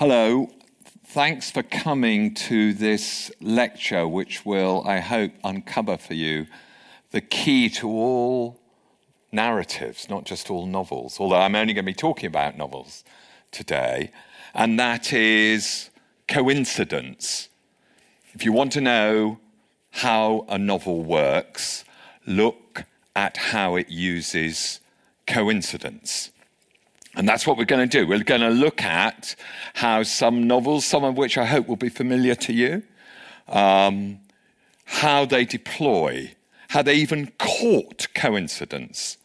Hello, thanks for coming to this lecture, which will, I hope, uncover for you the key to all narratives, not just all novels, although I'm only going to be talking about novels today, and that is coincidence. If you want to know how a novel works, look at how it uses coincidence. And that's what we're going to do. We're going to look at how some novels, some of which I hope will be familiar to you, how they deploy, how they even court coincidence.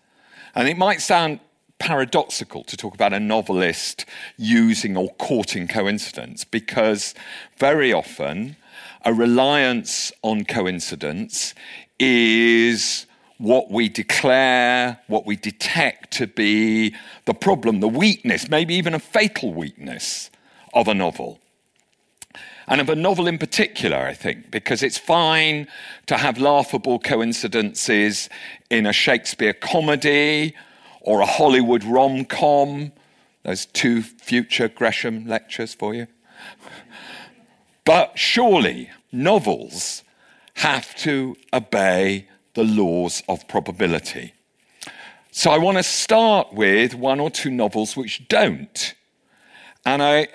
And it might sound paradoxical to talk about a novelist using or courting coincidence, because very often a reliance on coincidence is what we declare, what we detect to be the problem, the weakness, maybe even a fatal weakness of a novel. And of a novel in particular, I think, because it's fine to have laughable coincidences in a Shakespeare comedy or a Hollywood rom-com. Those two future Gresham lectures for you. But surely novels have to obey the laws of probability. So I want to start with one or two novels which don't. And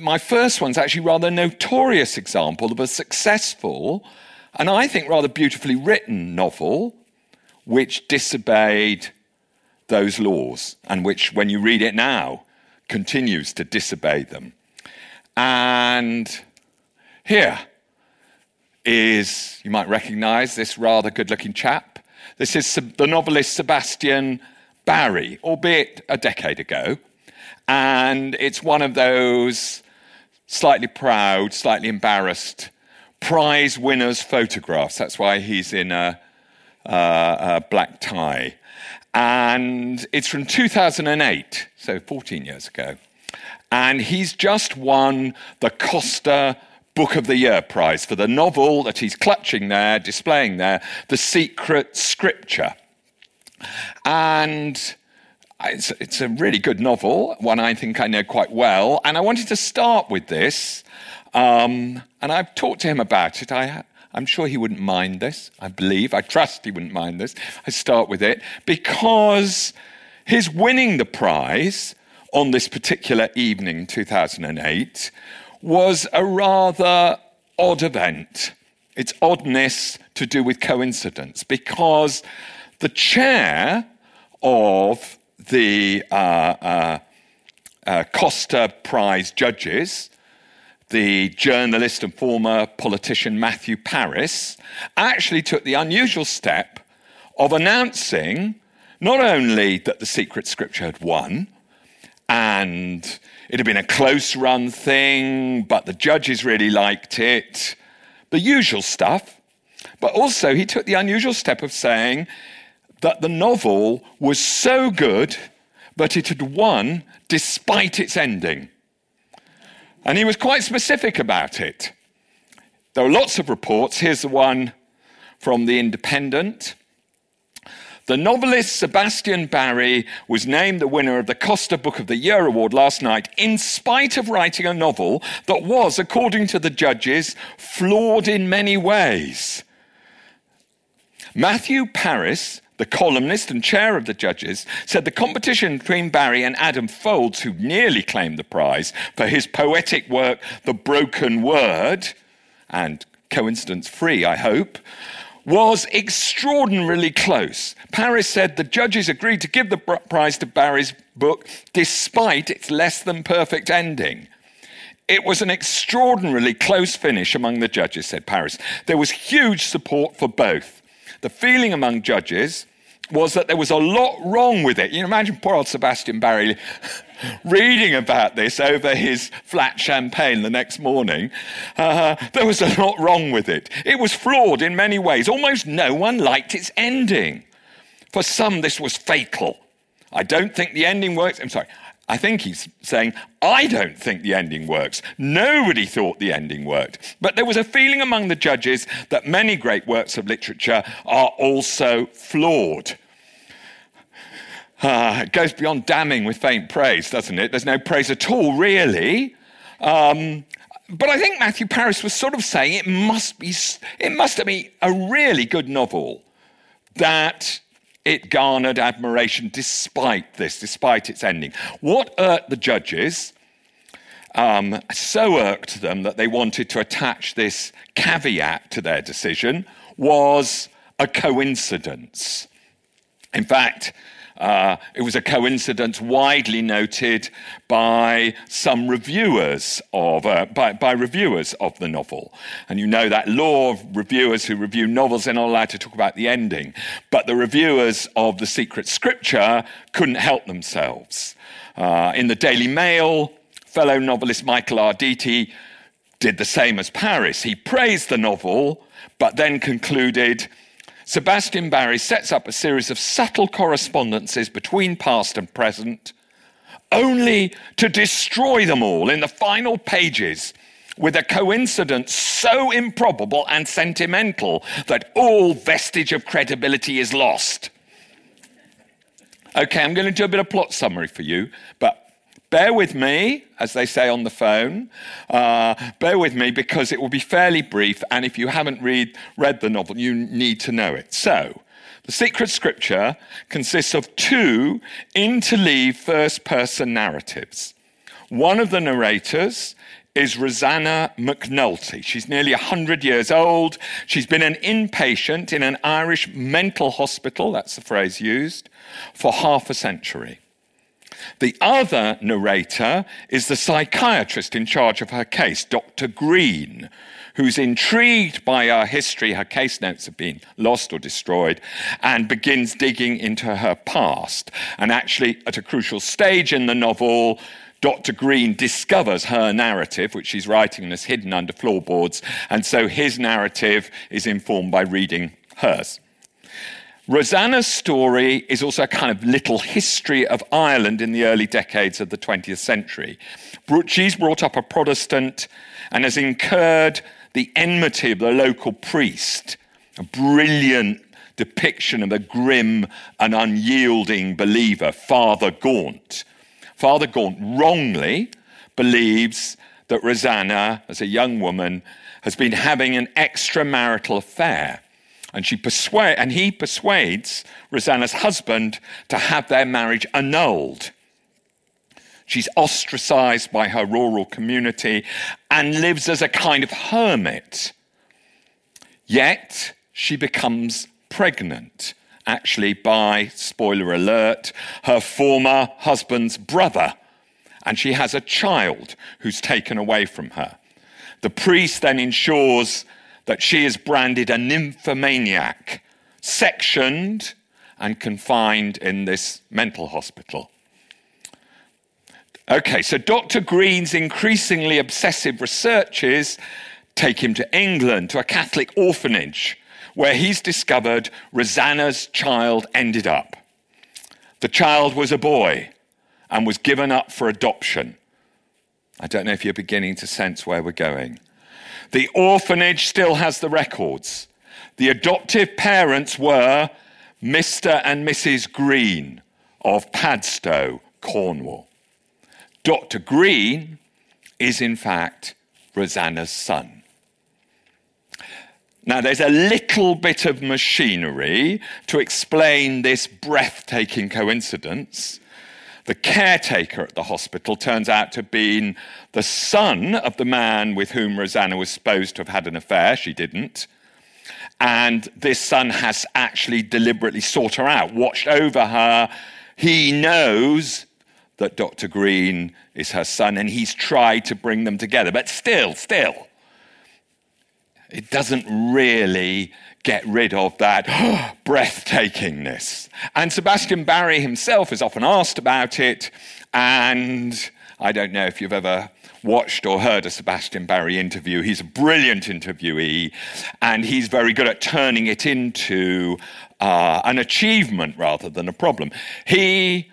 my first one's actually rather a notorious example of a successful, and I think rather beautifully written novel, which disobeyed those laws, and which, when you read it now, continues to disobey them. And here is, you might recognise this rather good-looking chap. This is the novelist Sebastian Barry, albeit a decade ago. And it's one of those slightly proud, slightly embarrassed prize winners' photographs. That's why he's in a black tie. And it's from 2008, so 14 years ago. And he's just won the Costa Book of the Year prize for the novel that he's clutching there, displaying there, The Secret Scripture. And it's a really good novel, one I think I know quite well. And I wanted to start with this, and I've talked to him about it. I'm sure he wouldn't mind this, I believe. I trust he wouldn't mind this. I start with it because his winning the prize on this particular evening in 2008 was a rather odd event. Its oddness to do with coincidence, because the chair of the Costa Prize judges, the journalist and former politician Matthew Parris, actually took the unusual step of announcing not only that The Secret Scripture had won, and it had been a close-run thing, but the judges really liked it, the usual stuff. But also he took the unusual step of saying that the novel was so good that it had won despite its ending. And he was quite specific about it. There were lots of reports. Here's the one from The Independent. The novelist Sebastian Barry was named the winner of the Costa Book of the Year award last night in spite of writing a novel that was, according to the judges, flawed in many ways. Matthew Parris, the columnist and chair of the judges, said the competition between Barry and Adam Folds, who nearly claimed the prize for his poetic work, The Broken Word, and coincidence-free, I hope, was extraordinarily close. Parris said the judges agreed to give the prize to Barry's book despite its less than perfect ending. It was an extraordinarily close finish among the judges, said Parris. There was huge support for both. The feeling among judges was that there was a lot wrong with it. You imagine poor old Sebastian Barry reading about this over his flat champagne the next morning. There was a lot wrong with it. It was flawed in many ways. Almost no one liked its ending. For some, this was fatal. I don't think the ending works. I'm sorry. I think he's saying, I don't think the ending works. Nobody thought the ending worked. But there was a feeling among the judges that many great works of literature are also flawed. It goes beyond damning with faint praise, doesn't it? There's no praise at all, really. But I think Matthew Parris was sort of saying it must have been a really good novel that it garnered admiration despite this, despite its ending. What irked the judges, so irked them that they wanted to attach this caveat to their decision, was a coincidence. In fact, it was a coincidence widely noted by some reviewers of by reviewers of the novel. And you know that law of reviewers who review novels, they're not allowed to talk about the ending. But the reviewers of The Secret Scripture couldn't help themselves. In the Daily Mail, fellow novelist Michael Arditi did the same as Parris. He praised the novel, but then concluded, Sebastian Barry sets up a series of subtle correspondences between past and present, only to destroy them all in the final pages with a coincidence so improbable and sentimental that all vestige of credibility is lost. Okay, I'm going to do a bit of plot summary for you, but bear with me, as they say on the phone. Bear with me because it will be fairly brief, and if you haven't read the novel, you need to know it. So, The Secret Scripture consists of two interleaved first-person narratives. One of the narrators is Rosanna McNulty. She's nearly 100 years old. She's been an inpatient in an Irish mental hospital, that's the phrase used, for half a century. The other narrator is the psychiatrist in charge of her case, Dr. Green, who's intrigued by her history. Her case notes have been lost or destroyed, and begins digging into her past. And actually, at a crucial stage in the novel, Dr. Green discovers her narrative, which she's writing and is hidden under floorboards, and so his narrative is informed by reading hers. Rosanna's story is also a kind of little history of Ireland in the early decades of the 20th century. She's brought up a Protestant and has incurred the enmity of the local priest, a brilliant depiction of a grim and unyielding believer, Father Gaunt. Father Gaunt wrongly believes that Rosanna, as a young woman, has been having an extramarital affair. And he persuades Rosanna's husband to have their marriage annulled. She's ostracized by her rural community and lives as a kind of hermit. Yet she becomes pregnant, actually by, spoiler alert, her former husband's brother. And she has a child who's taken away from her. The priest then ensures that she is branded a nymphomaniac, sectioned and confined in this mental hospital. Okay, so Dr. Green's increasingly obsessive researches take him to England, to a Catholic orphanage, where he's discovered Rosanna's child ended up. The child was a boy and was given up for adoption. I don't know if you're beginning to sense where we're going. The orphanage still has the records. The adoptive parents were Mr. and Mrs. Green of Padstow, Cornwall. Dr. Green is, in fact, Rosanna's son. Now, there's a little bit of machinery to explain this breathtaking coincidence. The caretaker at the hospital turns out to have been the son of the man with whom Rosanna was supposed to have had an affair. She didn't. And this son has actually deliberately sought her out, watched over her. He knows that Dr. Green is her son, and he's tried to bring them together. But still, it doesn't really get rid of that breathtakingness. And Sebastian Barry himself is often asked about it, and I don't know if you've ever watched or heard a Sebastian Barry interview. He's a brilliant interviewee, and he's very good at turning it into an achievement rather than a problem. He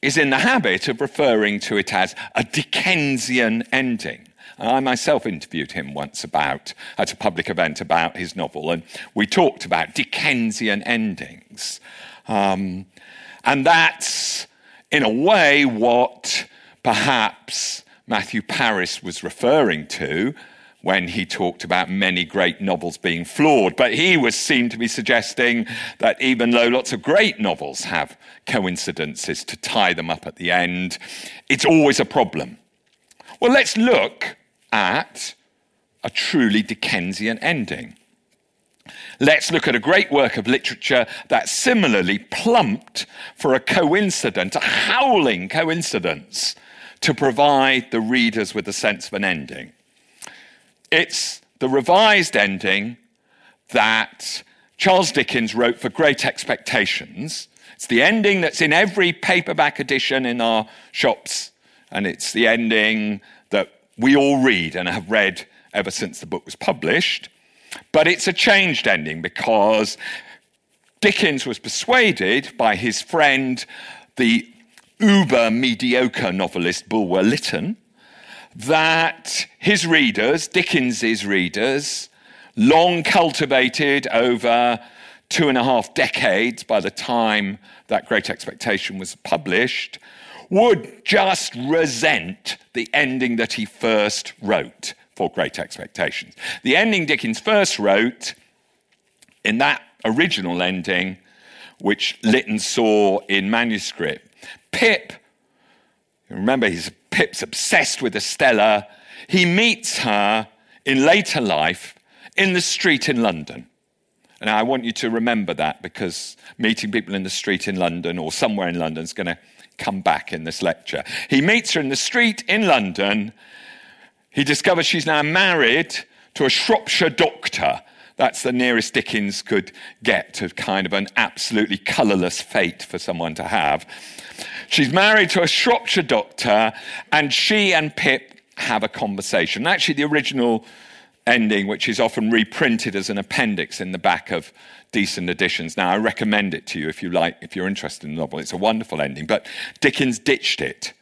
is in the habit of referring to it as a Dickensian ending. I myself interviewed him once at a public event about his novel, and we talked about Dickensian endings. And that's, in a way, what perhaps Matthew Parris was referring to when he talked about many great novels being flawed, but he was seen to be suggesting that even though lots of great novels have coincidences to tie them up at the end, it's always a problem. Well, let's look at a truly Dickensian ending. Let's look at a great work of literature that similarly plumped for a coincidence, a howling coincidence, to provide the readers with a sense of an ending. It's the revised ending that Charles Dickens wrote for Great Expectations. It's the ending that's in every paperback edition in our shops, and it's the ending that we all read and have read ever since the book was published. But it's a changed ending because Dickens was persuaded by his friend, the uber-mediocre novelist Bulwer Lytton, that his readers, Dickens's readers, long cultivated over 2.5 decades by the time that Great Expectation was published, would just resent the ending that he first wrote for Great Expectations. The ending Dickens first wrote, in that original ending, which Lytton saw in manuscript, Pip, remember Pip's obsessed with Estella. He meets her in later life in the street in London. And I want you to remember that, because meeting people in the street in London or somewhere in London is going to come back in this lecture. He meets her in the street in London. He discovers she's now married to a Shropshire doctor. That's the nearest Dickens could get to kind of an absolutely colourless fate for someone to have. She's married to a Shropshire doctor, and she and Pip have a conversation. Actually, the original ending, which is often reprinted as an appendix in the back of decent editions. Now, I recommend it to you if you like, if you're interested in the novel. It's a wonderful ending, but Dickens ditched it.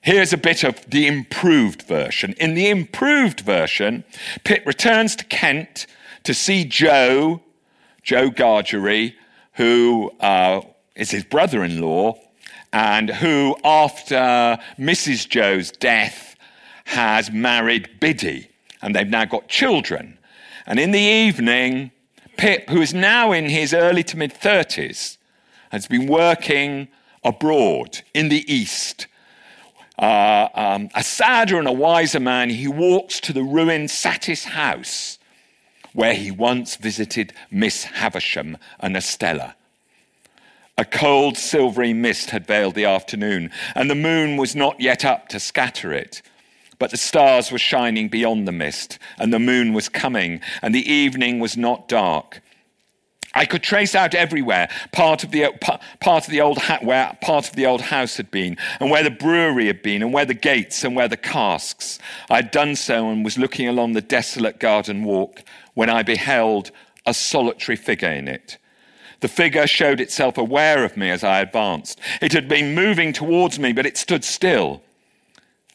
Here's a bit of the improved version. In the improved version, Pip returns to Kent to see Joe Gargery, who is his brother-in-law, and who, after Mrs. Joe's death, has married Biddy, and they've now got children. And in the evening, Pip, who is now in his early to mid-30s, has been working abroad in the East. A sadder and a wiser man, he walks to the ruined Satis House, where he once visited Miss Havisham and Estella. A cold, silvery mist had veiled the afternoon, and the moon was not yet up to scatter it. But the stars were shining beyond the mist, and the moon was coming, and the evening was not dark. I could trace out everywhere where part of the old house had been, and where the brewery had been, and where the gates, and where the casks. I had done so and was looking along the desolate garden walk when I beheld a solitary figure in it. The figure showed itself aware of me as I advanced. It had been moving towards me, but it stood still.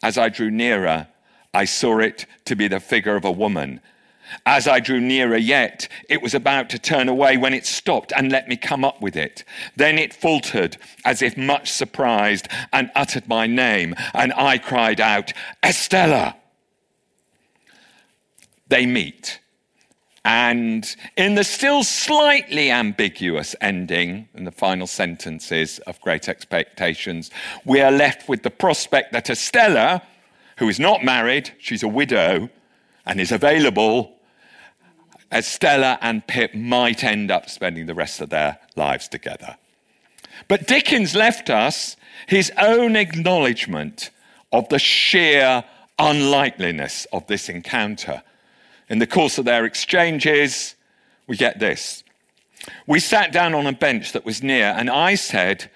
As I drew nearer, I saw it to be the figure of a woman. As I drew nearer yet, it was about to turn away when it stopped and let me come up with it. Then it faltered, as if much surprised, and uttered my name, and I cried out, "Estella!" They meet. And in the still slightly ambiguous ending, in the final sentences of Great Expectations, we are left with the prospect that Estella, who is not married, she's a widow, and is available, Estella and Pip might end up spending the rest of their lives together. But Dickens left us his own acknowledgement of the sheer unlikeliness of this encounter. In the course of their exchanges, we get this. We sat down on a bench that was near, and I said,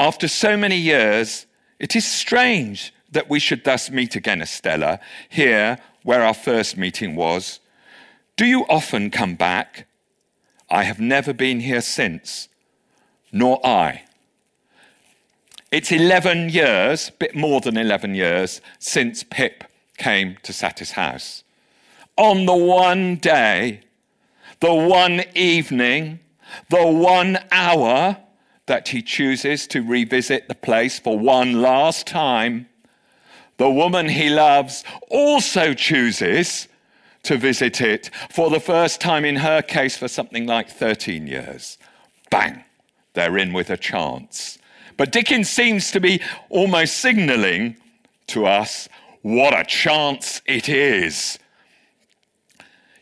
"After so many years, it is strange that we should thus meet again, Estella, here where our first meeting was. Do you often come back?" "I have never been here since." "Nor I." It's 11 years, a bit more than 11 years, since Pip came to Satis House. On the one day, the one evening, the 1 hour that he chooses to revisit the place for one last time, the woman he loves, also chooses to visit it for the first time, in her case for something like 13 years. Bang, they're in with a chance. But Dickens seems to be almost signalling to us what a chance it is.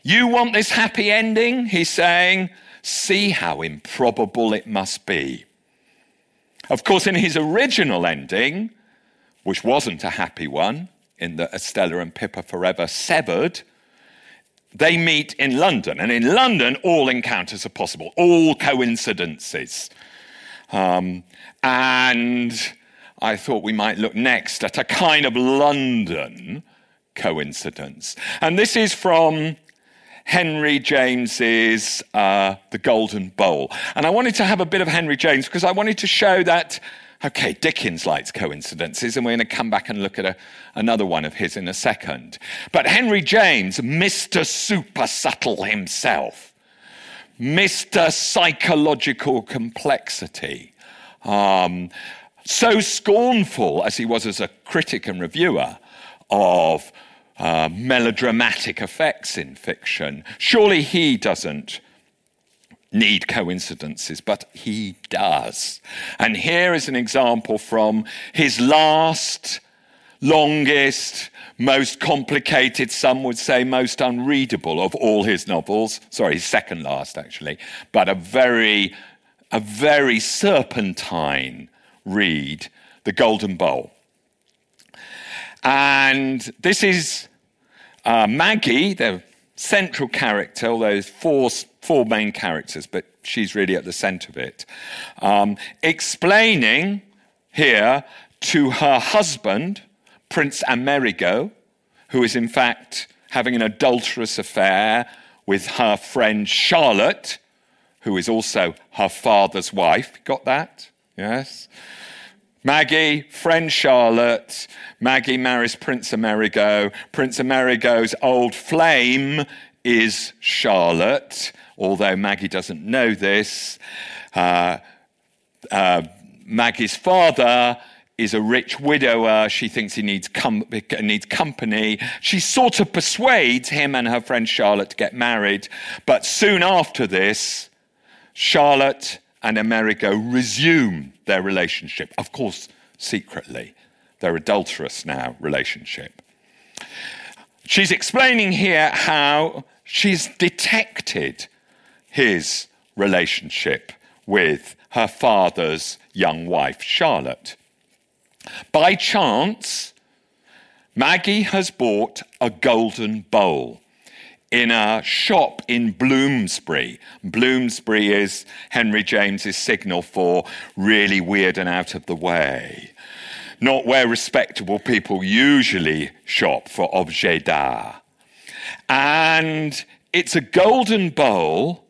You want this happy ending, he's saying. See how improbable it must be. Of course, in his original ending, which wasn't a happy one, in that Estella and Pip are forever severed, they meet in London. And in London, all encounters are possible, all coincidences. And I thought we might look next at a kind of London coincidence. And this is from Henry James's The Golden Bowl. And I wanted to have a bit of Henry James because I wanted to show that, okay, Dickens likes coincidences, and we're going to come back and look at another one of his in a second. But Henry James, Mr. Super Subtle himself, Mr. Psychological Complexity, so scornful as he was as a critic and reviewer of melodramatic effects in fiction. Surely he doesn't need coincidences, but he does. And here is an example from his last, longest, most complicated, some would say most unreadable of all his novels. Sorry, his second last, actually. But a very serpentine read, The Golden Bowl. And this is Maggie, the central character, although there's four main characters, but she's really at the centre of it, explaining here to her husband, Prince Amerigo, who is in fact having an adulterous affair with her friend Charlotte, who is also her father's wife. Got that? Yes. Maggie, friend Charlotte. Maggie marries Prince Amerigo. Prince Amerigo's old flame is Charlotte, although Maggie doesn't know this. Maggie's father is a rich widower. She thinks he needs company. She sort of persuades him and her friend Charlotte to get married. But soon after this, Charlotte and Amerigo resume their relationship. Of course, secretly. Their adulterous now relationship. She's explaining here how she's detected his relationship with her father's young wife, Charlotte. By chance, Maggie has bought a golden bowl in a shop in Bloomsbury. Bloomsbury is Henry James's signal for really weird and out of the way. Not where respectable people usually shop for objets d'art. And it's a golden bowl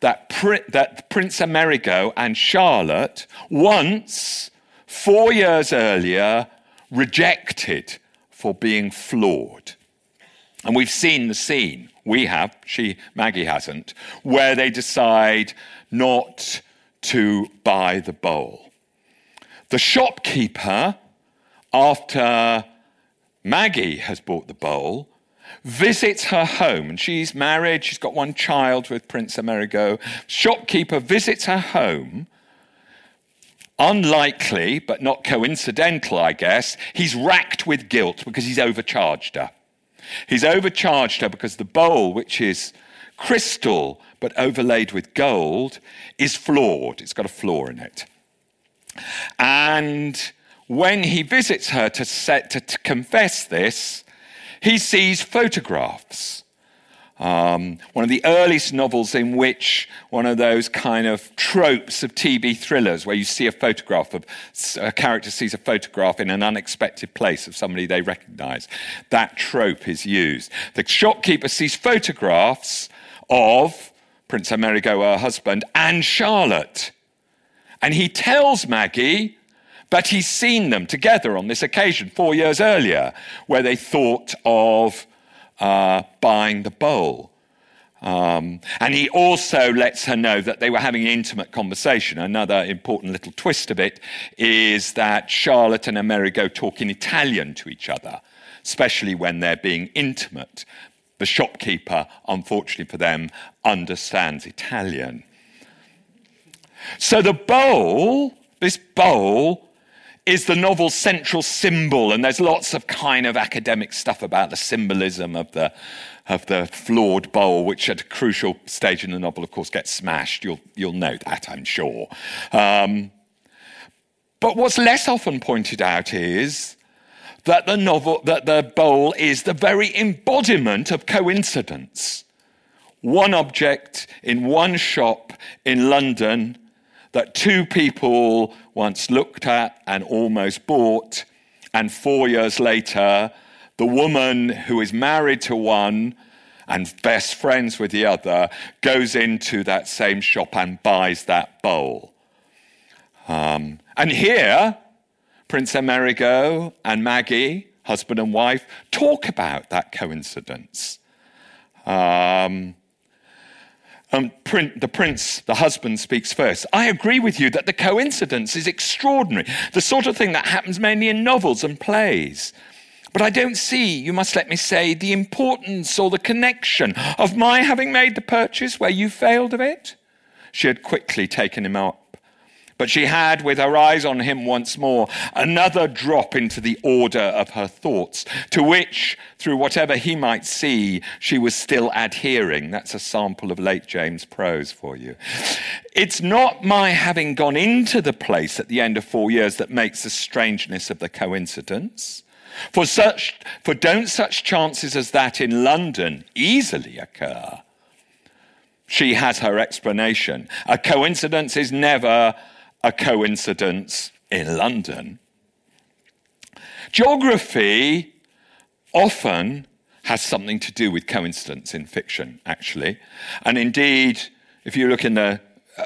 that Prince Amerigo and Charlotte once, 4 years earlier, rejected for being flawed. And we've seen the scene. We have, Maggie hasn't, where they decide not to buy the bowl. The shopkeeper, after Maggie has bought the bowl, visits her home. And she's married, she's got one child with Prince Amerigo. Shopkeeper visits her home. Unlikely, but not coincidental, I guess, he's racked with guilt because he's overcharged her. He's overcharged her because the bowl, which is crystal but overlaid with gold, is flawed. It's got a flaw in it. And when he visits her to confess this, he sees photographs. One of the earliest novels in which one of those kind of tropes of TV thrillers where you see a character sees a photograph in an unexpected place of somebody they recognise. That trope is used. The shopkeeper sees photographs of Prince Amerigo, her husband, and Charlotte. And he tells Maggie that he's seen them together on this occasion 4 years earlier where they thought of buying the bowl. And he also lets her know that they were having an intimate conversation. Another important little twist of it is that Charlotte and Amerigo talk in Italian to each other, especially when they're being intimate. The shopkeeper, unfortunately for them, understands Italian. So the bowl, this bowl, is the novel's central symbol, and there's lots of kind of academic stuff about the symbolism of the flawed bowl, which at a crucial stage in the novel, of course, gets smashed. You'll know that, I'm sure. But what's less often pointed out is that the bowl is the very embodiment of coincidence. One object in one shop in London that two people once looked at and almost bought, and 4 years later, the woman who is married to one and best friends with the other goes into that same shop and buys that bowl. And here, Prince Amerigo and Maggie, husband and wife, talk about that coincidence. The husband speaks first. I agree with you that the coincidence is extraordinary, the sort of thing that happens mainly in novels and plays. But I don't see, you must let me say, the importance or the connection of my having made the purchase where you failed of it. She had quickly taken him up, but she had, with her eyes on him once more, another drop into the order of her thoughts, to which, through whatever he might see, she was still adhering. That's a sample of late James prose for you. It's not my having gone into the place at the end of 4 years that makes the strangeness of the coincidence. For don't such chances as that in London easily occur? She has her explanation. A coincidence is never a coincidence in London. Geography often has something to do with coincidence in fiction, actually. And indeed, if you look in the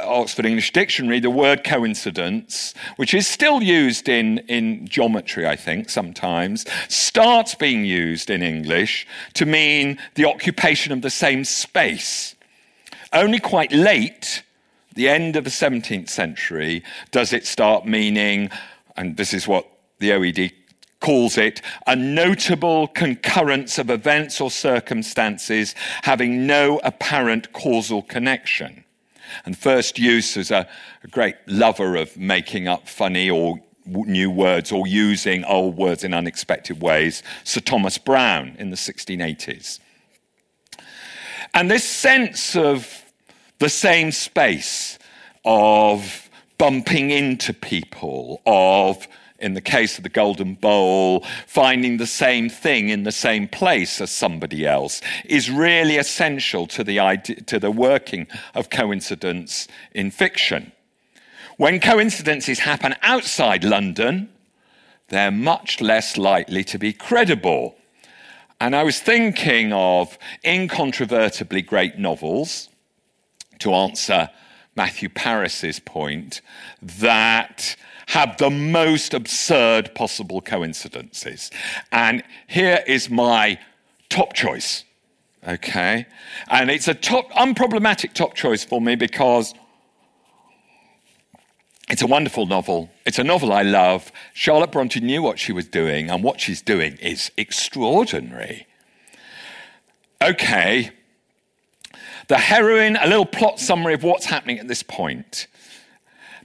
Oxford English Dictionary, the word coincidence, which is still used in geometry, I think, sometimes, starts being used in English to mean the occupation of the same space. Only quite late, the end of the 17th century, does it start meaning, and this is what the OED calls it, a notable concurrence of events or circumstances having no apparent causal connection. And first use as a great lover of making up funny or new words or using old words in unexpected ways, Sir Thomas Browne in the 1680s. And this sense of the same space, of bumping into people, of, in the case of the Golden Bowl, finding the same thing in the same place as somebody else, is really essential to the idea, to the working of coincidence in fiction. When coincidences happen outside London, they're much less likely to be credible. And I was thinking of incontrovertibly great novels, to answer Matthew Parris's point, that have the most absurd possible coincidences. And here is my top choice, okay? And it's a unproblematic top choice for me because it's a wonderful novel. It's a novel I love. Charlotte Bronte knew what she was doing, and what she's doing is extraordinary. Okay, the heroine, a little plot summary of what's happening at this point.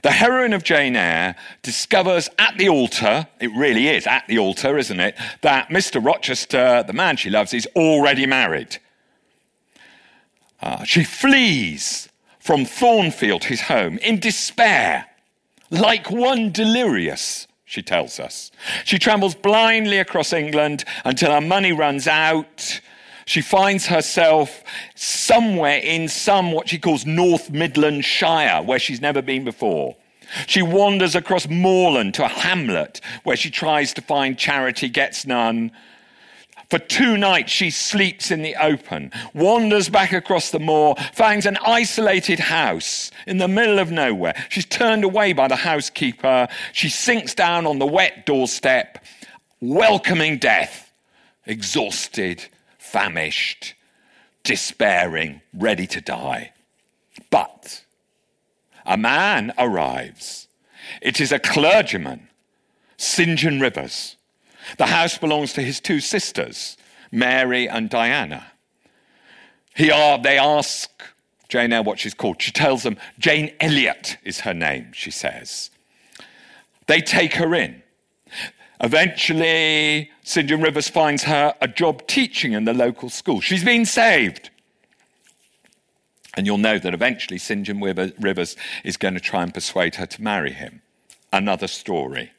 The heroine of Jane Eyre discovers at the altar, it really is at the altar, isn't it, that Mr. Rochester, the man she loves, is already married. She flees from Thornfield, his home, in despair, like one delirious, she tells us. She travels blindly across England until her money runs out. She finds herself somewhere in what she calls North Midland Shire, where she's never been before. She wanders across moorland to a hamlet where she tries to find charity, gets none. For 2 nights, she sleeps in the open, wanders back across the moor, finds an isolated house in the middle of nowhere. She's turned away by the housekeeper. She sinks down on the wet doorstep, welcoming death, exhausted, famished. despairing, ready to die. But a man arrives. It is a clergyman, St. John Rivers. The house belongs to his two sisters, Mary and Diana. They ask Jane Eyre what she's called. She tells them Jane Elliot is her name, she says. They take her in. Eventually, St. John Rivers finds her a job teaching in the local school. She's been saved. And you'll know that eventually St. John Rivers is going to try and persuade her to marry him. Another story.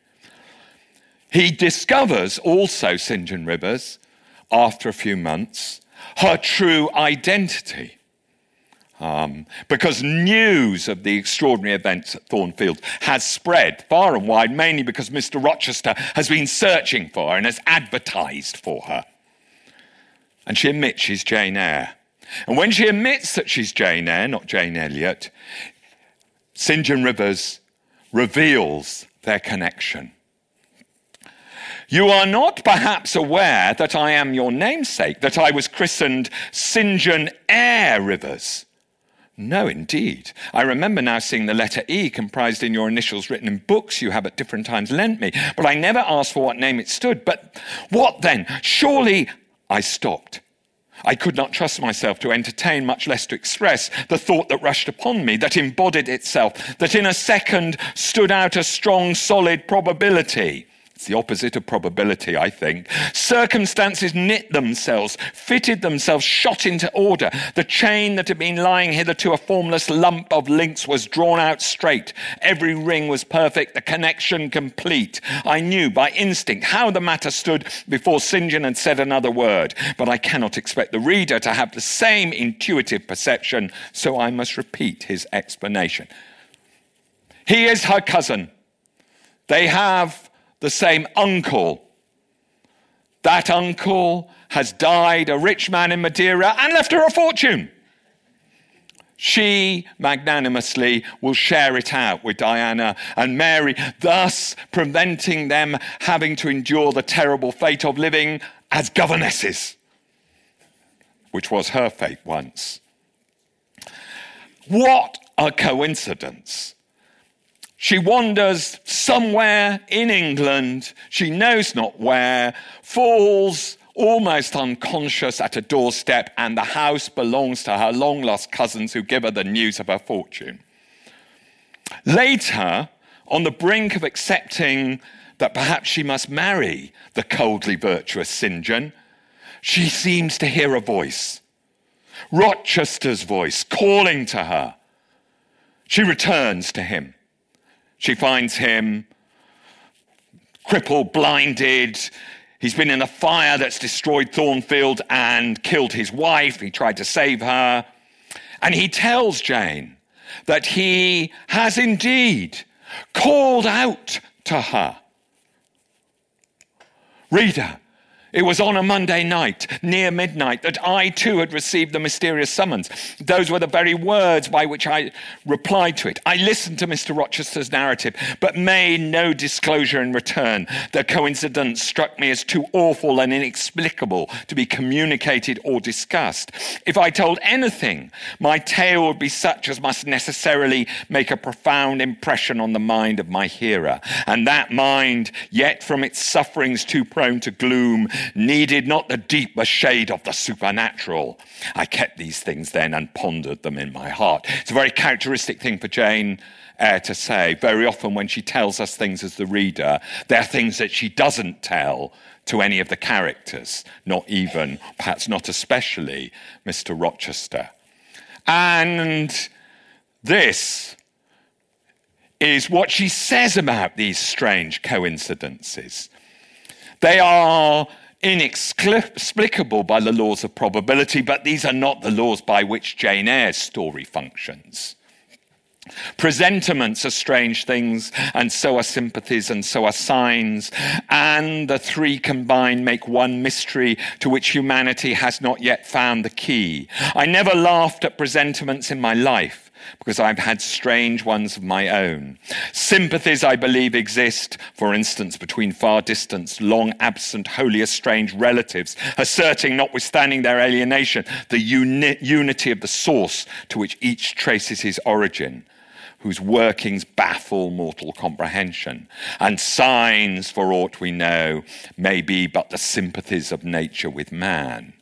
He discovers also, St. John Rivers, after a few months, her true identity. Because news of the extraordinary events at Thornfield has spread far and wide, mainly because Mr. Rochester has been searching for her and has advertised for her. And she admits she's Jane Eyre. And when she admits that she's Jane Eyre, not Jane Elliot, St. John Rivers reveals their connection. You are not perhaps aware that I am your namesake, that I was christened St. John Eyre Rivers. No, indeed. I remember now seeing the letter E comprised in your initials written in books you have at different times lent me, but I never asked for what name it stood. But what then? Surely I stopped. I could not trust myself to entertain, much less to express, the thought that rushed upon me, that embodied itself, that in a second stood out a strong, solid probability. It's the opposite of probability, I think. Circumstances knit themselves, fitted themselves, shot into order. The chain that had been lying hitherto a formless lump of links was drawn out straight. Every ring was perfect, the connection complete. I knew by instinct how the matter stood before St. John had said another word. But I cannot expect the reader to have the same intuitive perception, so I must repeat his explanation. He is her cousin. They have the same uncle. That uncle has died, a rich man in Madeira, and left her a fortune. She magnanimously will share it out with Diana and Mary, thus preventing them having to endure the terrible fate of living as governesses, which was her fate once. What a coincidence! She wanders somewhere in England, she knows not where, falls almost unconscious at a doorstep, and the house belongs to her long-lost cousins who give her the news of her fortune. Later, on the brink of accepting that perhaps she must marry the coldly virtuous St. John, she seems to hear a voice, Rochester's voice, calling to her. She returns to him. She finds him crippled, blinded. He's been in a fire that's destroyed Thornfield and killed his wife. He tried to save her. And he tells Jane that he has indeed called out to her. Reader, it was on a Monday night, near midnight, that I too had received the mysterious summons. Those were the very words by which I replied to it. I listened to Mr. Rochester's narrative, but made no disclosure in return. The coincidence struck me as too awful and inexplicable to be communicated or discussed. If I told anything, my tale would be such as must necessarily make a profound impression on the mind of my hearer. And that mind, yet from its sufferings too prone to gloom, needed not the deeper shade of the supernatural. I kept these things then and pondered them in my heart. It's a very characteristic thing for Jane Eyre to say. Very often when she tells us things as the reader, there are things that she doesn't tell to any of the characters, not even, perhaps not especially, Mr. Rochester. And this is what she says about these strange coincidences. They are inexplicable by the laws of probability, but these are not the laws by which Jane Eyre's story functions. Presentiments are strange things, and so are sympathies, and so are signs, and the three combined make one mystery to which humanity has not yet found the key. I never laughed at presentiments in my life. because I've had strange ones of my own. Sympathies, I believe, exist, for instance, between far distant, long absent, wholly estranged relatives, asserting, notwithstanding their alienation, the unity of the source to which each traces his origin, whose workings baffle mortal comprehension, and signs, for aught we know, may be but the sympathies of nature with man.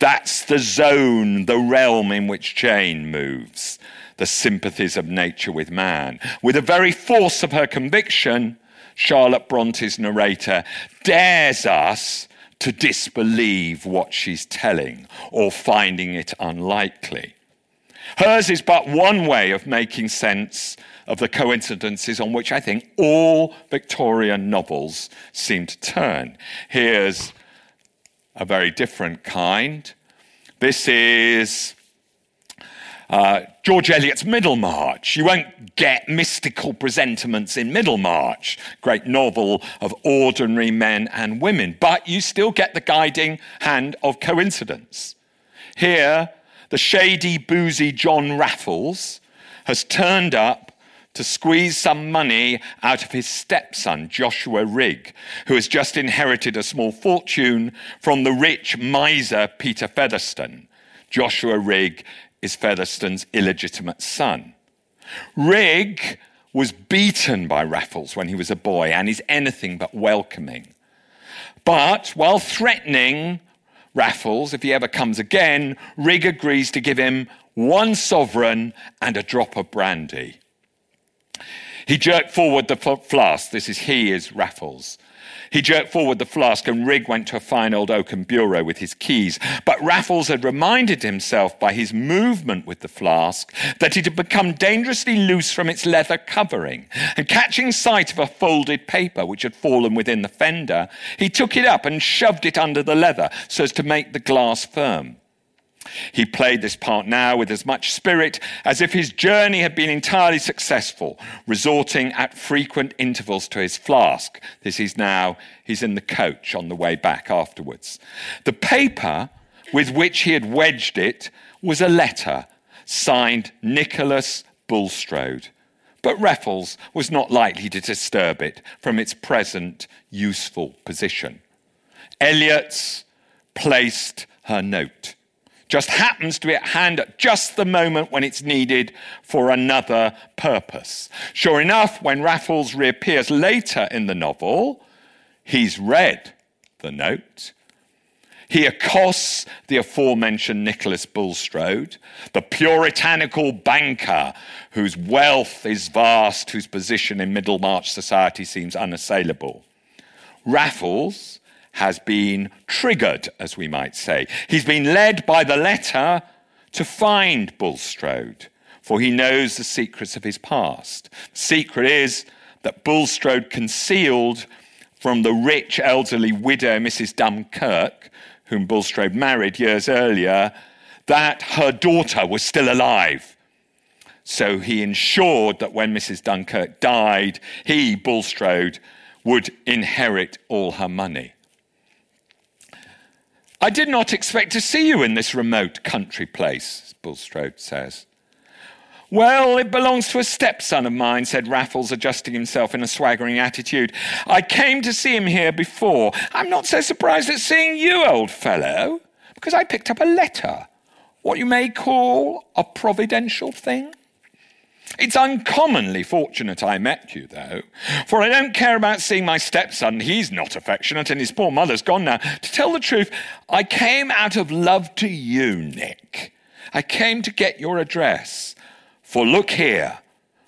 That's the zone, the realm in which Jane moves, the sympathies of nature with man. With the very force of her conviction, Charlotte Bronte's narrator dares us to disbelieve what she's telling or finding it unlikely. Hers is but one way of making sense of the coincidences on which I think all Victorian novels seem to turn. Here's a very different kind. This is George Eliot's Middlemarch. You won't get mystical presentiments in Middlemarch, great novel of ordinary men and women, but you still get the guiding hand of coincidence. Here, the shady, boozy John Raffles has turned up to squeeze some money out of his stepson, Joshua Rigg, who has just inherited a small fortune from the rich miser Peter Featherstone. Joshua Rigg is Featherstone's illegitimate son. Rigg was beaten by Raffles when he was a boy and is anything but welcoming. But while threatening Raffles, if he ever comes again, Rigg agrees to give him 1 sovereign and a drop of brandy. He jerked forward the flask. This is Raffles. He jerked forward the flask, and Rigg went to a fine old oaken bureau with his keys. But Raffles had reminded himself by his movement with the flask that it had become dangerously loose from its leather covering. And catching sight of a folded paper which had fallen within the fender, he took it up and shoved it under the leather so as to make the glass firm. He played this part now with as much spirit as if his journey had been entirely successful, resorting at frequent intervals to his flask. He's in the coach on the way back afterwards. The paper with which he had wedged it was a letter signed Nicholas Bulstrode, but Raffles was not likely to disturb it from its present useful position. Eliot's placed her note. Just happens to be at hand at just the moment when it's needed for another purpose. Sure enough, when Raffles reappears later in the novel, he's read the note. He accosts the aforementioned Nicholas Bulstrode, the puritanical banker whose wealth is vast, whose position in Middlemarch society seems unassailable. Raffles has been triggered, as we might say. He's been led by the letter to find Bulstrode, for he knows the secrets of his past. The secret is that Bulstrode concealed from the rich elderly widow, Mrs. Dunkirk, whom Bulstrode married years earlier, that her daughter was still alive. So he ensured that when Mrs. Dunkirk died, he, Bulstrode, would inherit all her money. I did not expect to see you in this remote country place, Bulstrode says. Well, it belongs to a stepson of mine, said Raffles, adjusting himself in a swaggering attitude. I came to see him here before. I'm not so surprised at seeing you, old fellow, because I picked up a letter, what you may call a providential thing. It's uncommonly fortunate I met you, though, for I don't care about seeing my stepson. He's not affectionate, and his poor mother's gone now. To tell the truth, I came out of love to you, Nick. I came to get your address. For look here,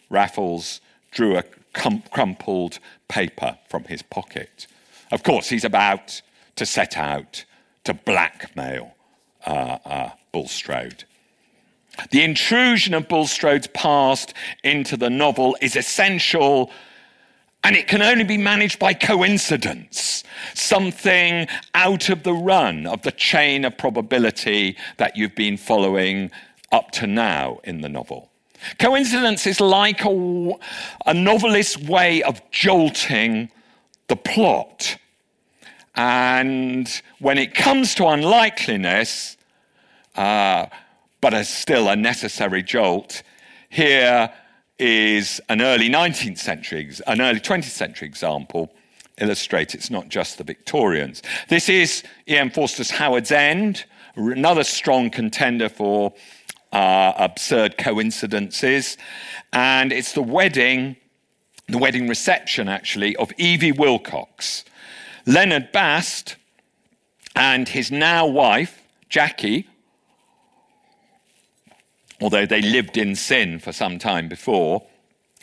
Raffles drew a crumpled paper from his pocket. Of course, he's about to set out to blackmail Bulstrode. The intrusion of Bulstrode's past into the novel is essential, and it can only be managed by coincidence, something out of the run of the chain of probability that you've been following up to now in the novel. Coincidence is like a novelist's way of jolting the plot. And when it comes to unlikeliness, but as still a necessary jolt. Here is an early 20th century example, illustrate it's not just the Victorians. This is E.M. Forster's Howards End, another strong contender for absurd coincidences, and it's the wedding reception, actually, of Evie Wilcox. Leonard Bast and his now wife, Jackie, although they lived in sin for some time before,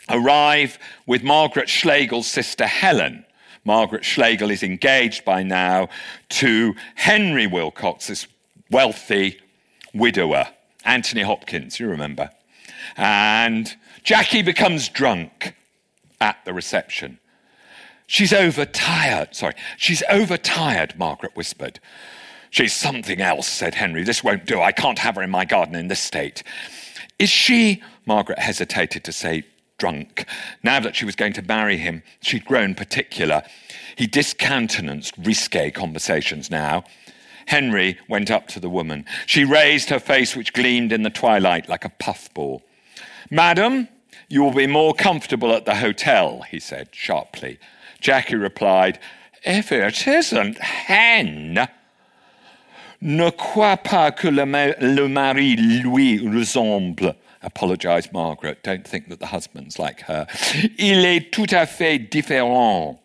arrive with Margaret Schlegel's sister Helen. Margaret Schlegel is engaged by now to Henry Wilcox, this wealthy widower, Anthony Hopkins, you remember. And Jackie becomes drunk at the reception. She's overtired, Margaret whispered. She's something else, said Henry. This won't do. I can't have her in my garden in this state. Is she, Margaret hesitated to say, drunk? Now that she was going to marry him, she'd grown particular. He discountenanced risque conversations now. Henry went up to the woman. She raised her face, which gleamed in the twilight like a puffball. Madam, you will be more comfortable at the hotel, he said sharply. Jackie replied, if it isn't Hen. Ne crois pas que le mari lui ressemble, apologised Margaret. Don't think that the husband's like her. Il est tout à fait différent.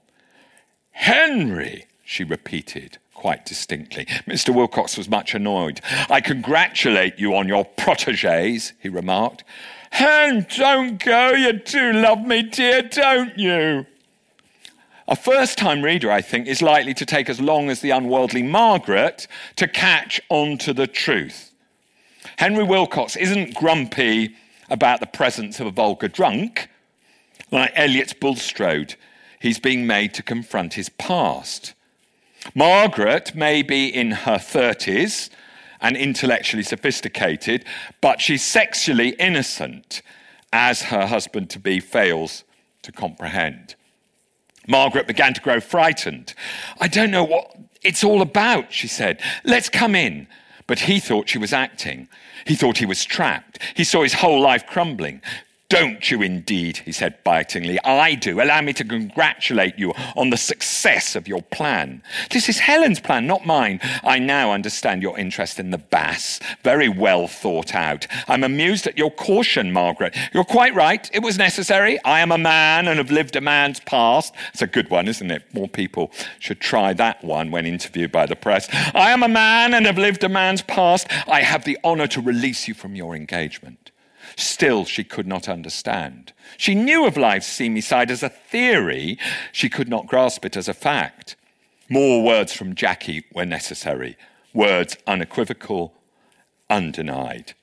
Henry, she repeated quite distinctly. Mr. Wilcox was much annoyed. I congratulate you on your protégés, he remarked. Hen, don't go. You do love me, dear, don't you? A first-time reader, I think, is likely to take as long as the unworldly Margaret to catch on to the truth. Henry Wilcox isn't grumpy about the presence of a vulgar drunk. Like Eliot's Bulstrode, he's being made to confront his past. Margaret may be in her 30s and intellectually sophisticated, but she's sexually innocent, as her husband-to-be fails to comprehend. Margaret began to grow frightened. I don't know what it's all about, she said. Let's come in. But he thought she was acting. He thought he was trapped. He saw his whole life crumbling. Don't you indeed, he said bitingly. I do. Allow me to congratulate you on the success of your plan. This is Helen's plan, not mine. I now understand your interest in the bass. Very well thought out. I'm amused at your caution, Margaret. You're quite right. It was necessary. I am a man and have lived a man's past. It's a good one, isn't it? More people should try that one when interviewed by the press. I am a man and have lived a man's past. I have the honour to release you from your engagement. Still, she could not understand. She knew of life's seamy side as a theory. She could not grasp it as a fact. More words from Jackie were necessary, words unequivocal, undenied.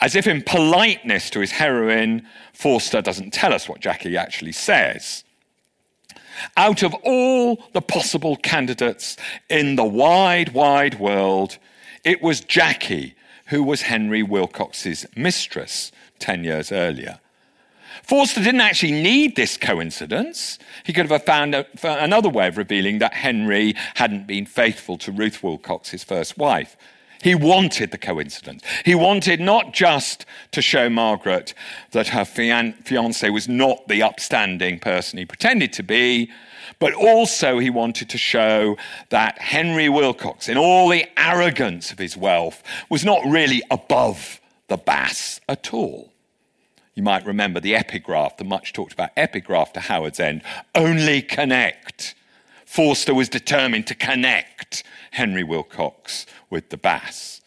As if in politeness to his heroine, Forster doesn't tell us what Jackie actually says. Out of all the possible candidates in the wide, wide world, it was Jackie who was Henry Wilcox's mistress 10 years earlier. Forster didn't actually need this coincidence. He could have found another way of revealing that Henry hadn't been faithful to Ruth Wilcox, his first wife. He wanted the coincidence. He wanted not just to show Margaret that her fiancé was not the upstanding person he pretended to be, but also he wanted to show that Henry Wilcox, in all the arrogance of his wealth, was not really above the bass at all. You might remember the epigraph, the much-talked-about epigraph to Howards End, only connect. Forster was determined to connect Henry Wilcox with the bass.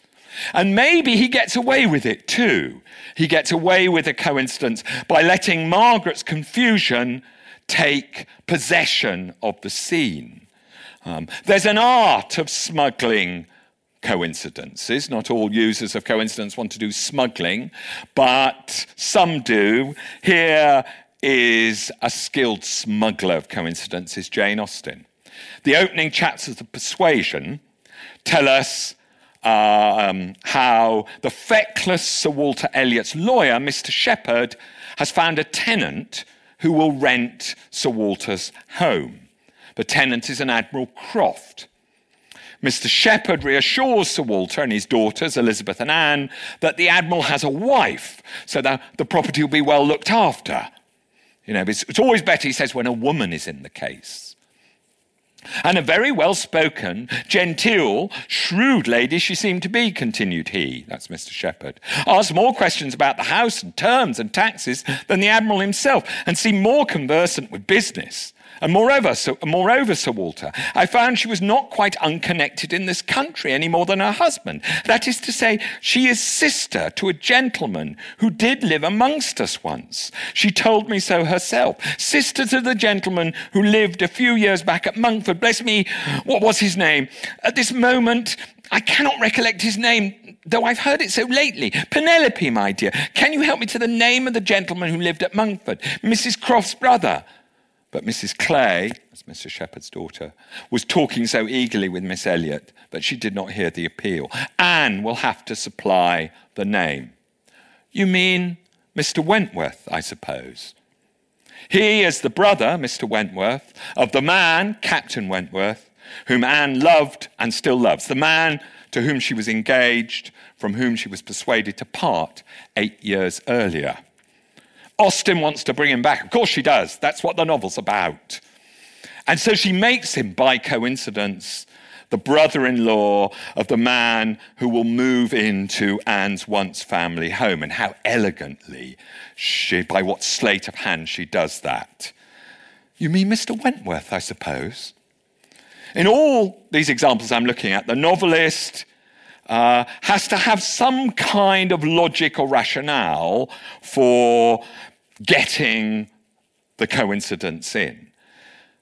And maybe he gets away with it too. He gets away with a coincidence by letting Margaret's confusion take possession of the scene. There's an art of smuggling coincidences. Not all users of coincidence want to do smuggling, but some do. Here is a skilled smuggler of coincidences, Jane Austen. The opening chapters of Persuasion tell us how the feckless Sir Walter Elliot's lawyer, Mr. Shepherd, has found a tenant who will rent Sir Walter's home. The tenant is an Admiral Croft. Mr. Shepherd reassures Sir Walter and his daughters, Elizabeth and Anne, that the Admiral has a wife, so that the property will be well looked after. You know, it's always better, he says, when a woman is in the case. And a very well-spoken, genteel, shrewd lady she seemed to be, continued he, that's Mr. Shepherd, asked more questions about the house and terms and taxes than the Admiral himself, and seemed more conversant with business. And moreover, Sir Walter, I found she was not quite unconnected in this country any more than her husband. That is to say, she is sister to a gentleman who did live amongst us once. She told me so herself. Sister to the gentleman who lived a few years back at Monkford. Bless me, what was his name? At this moment, I cannot recollect his name, though I've heard it so lately. Penelope, my dear, can you help me to the name of the gentleman who lived at Monkford? Mrs. Croft's brother. But Mrs. Clay, that's Mr. Shepherd's daughter, was talking so eagerly with Miss Elliot that she did not hear the appeal. Anne will have to supply the name. You mean Mr. Wentworth, I suppose. He is the brother, Mr. Wentworth, of the man, Captain Wentworth, whom Anne loved and still loves, the man to whom she was engaged, from whom she was persuaded to part 8 years earlier. Austen wants to bring him back. Of course she does. That's what the novel's about. And so she makes him, by coincidence, the brother-in-law of the man who will move into Anne's once family home. And how elegantly she, by what sleight of hand she does that. You mean Mr. Wentworth, I suppose? In all these examples I'm looking at, the novelist has to have some kind of logic or rationale for getting the coincidence in.